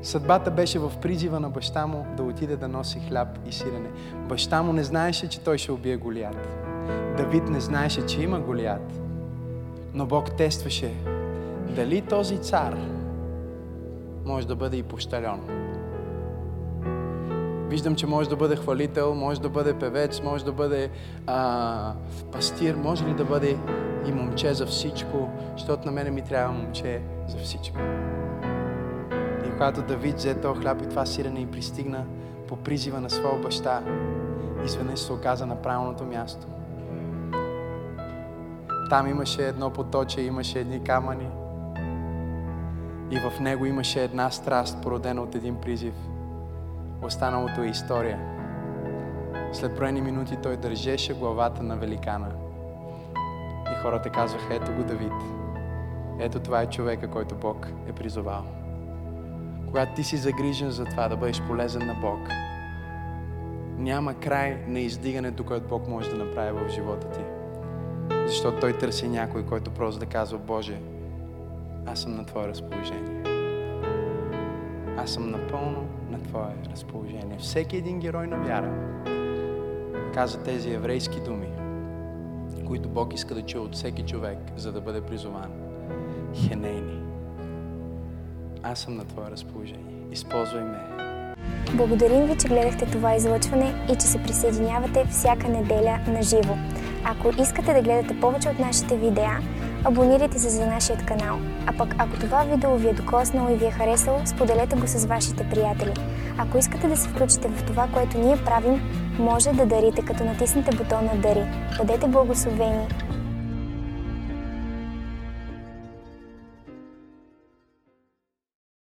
Съдбата беше в призива на баща му да отиде да носи хляб и сирене. Баща му не знаеше, че той ще убие Голиат. Давид не знаеше, че има Голиат. Но Бог тестваше дали този цар може да бъде и пощальон. Виждам, че може да бъде хвалител, може да бъде певец, може да бъде а, пастир, може ли да бъде и момче за всичко, защото на мене ми трябва момче за всичко. И когато Давид взе този хляб и това сирене и пристигна по призива на своя баща, изведнъж се оказа на правилното място. Там имаше едно поточе, имаше едни камъни и в него имаше една страст, породена от един призив. Останалото е история. След броени минути той държеше главата на великана. И хората казваха: ето го Давид. Ето това е човека, който Бог е призовал. Когато ти си загрижен за това да бъдеш полезен на Бог, няма край на издигането, което Бог може да направи в живота ти. Защото Той търси някой, който просто да казва: Боже, аз съм на Твое разположение. Аз съм напълно на Твое разположение. Всеки един герой на вяра каза тези еврейски думи, които Бог иска да чуе от всеки човек, за да бъде призован. Хенейни. Аз съм на Твое разположение. Използвай ме. Благодарим ви, че гледахте това излъчване и че се присъединявате всяка неделя на живо. Ако искате да гледате повече от нашите видеа, абонирайте се за нашия канал. А пък ако това видео ви е докоснало и ви е харесало, споделете го с вашите приятели. Ако искате да се включите в това, което ние правим, може да дарите, като натиснете бутона "Дари". Бъдете благословени!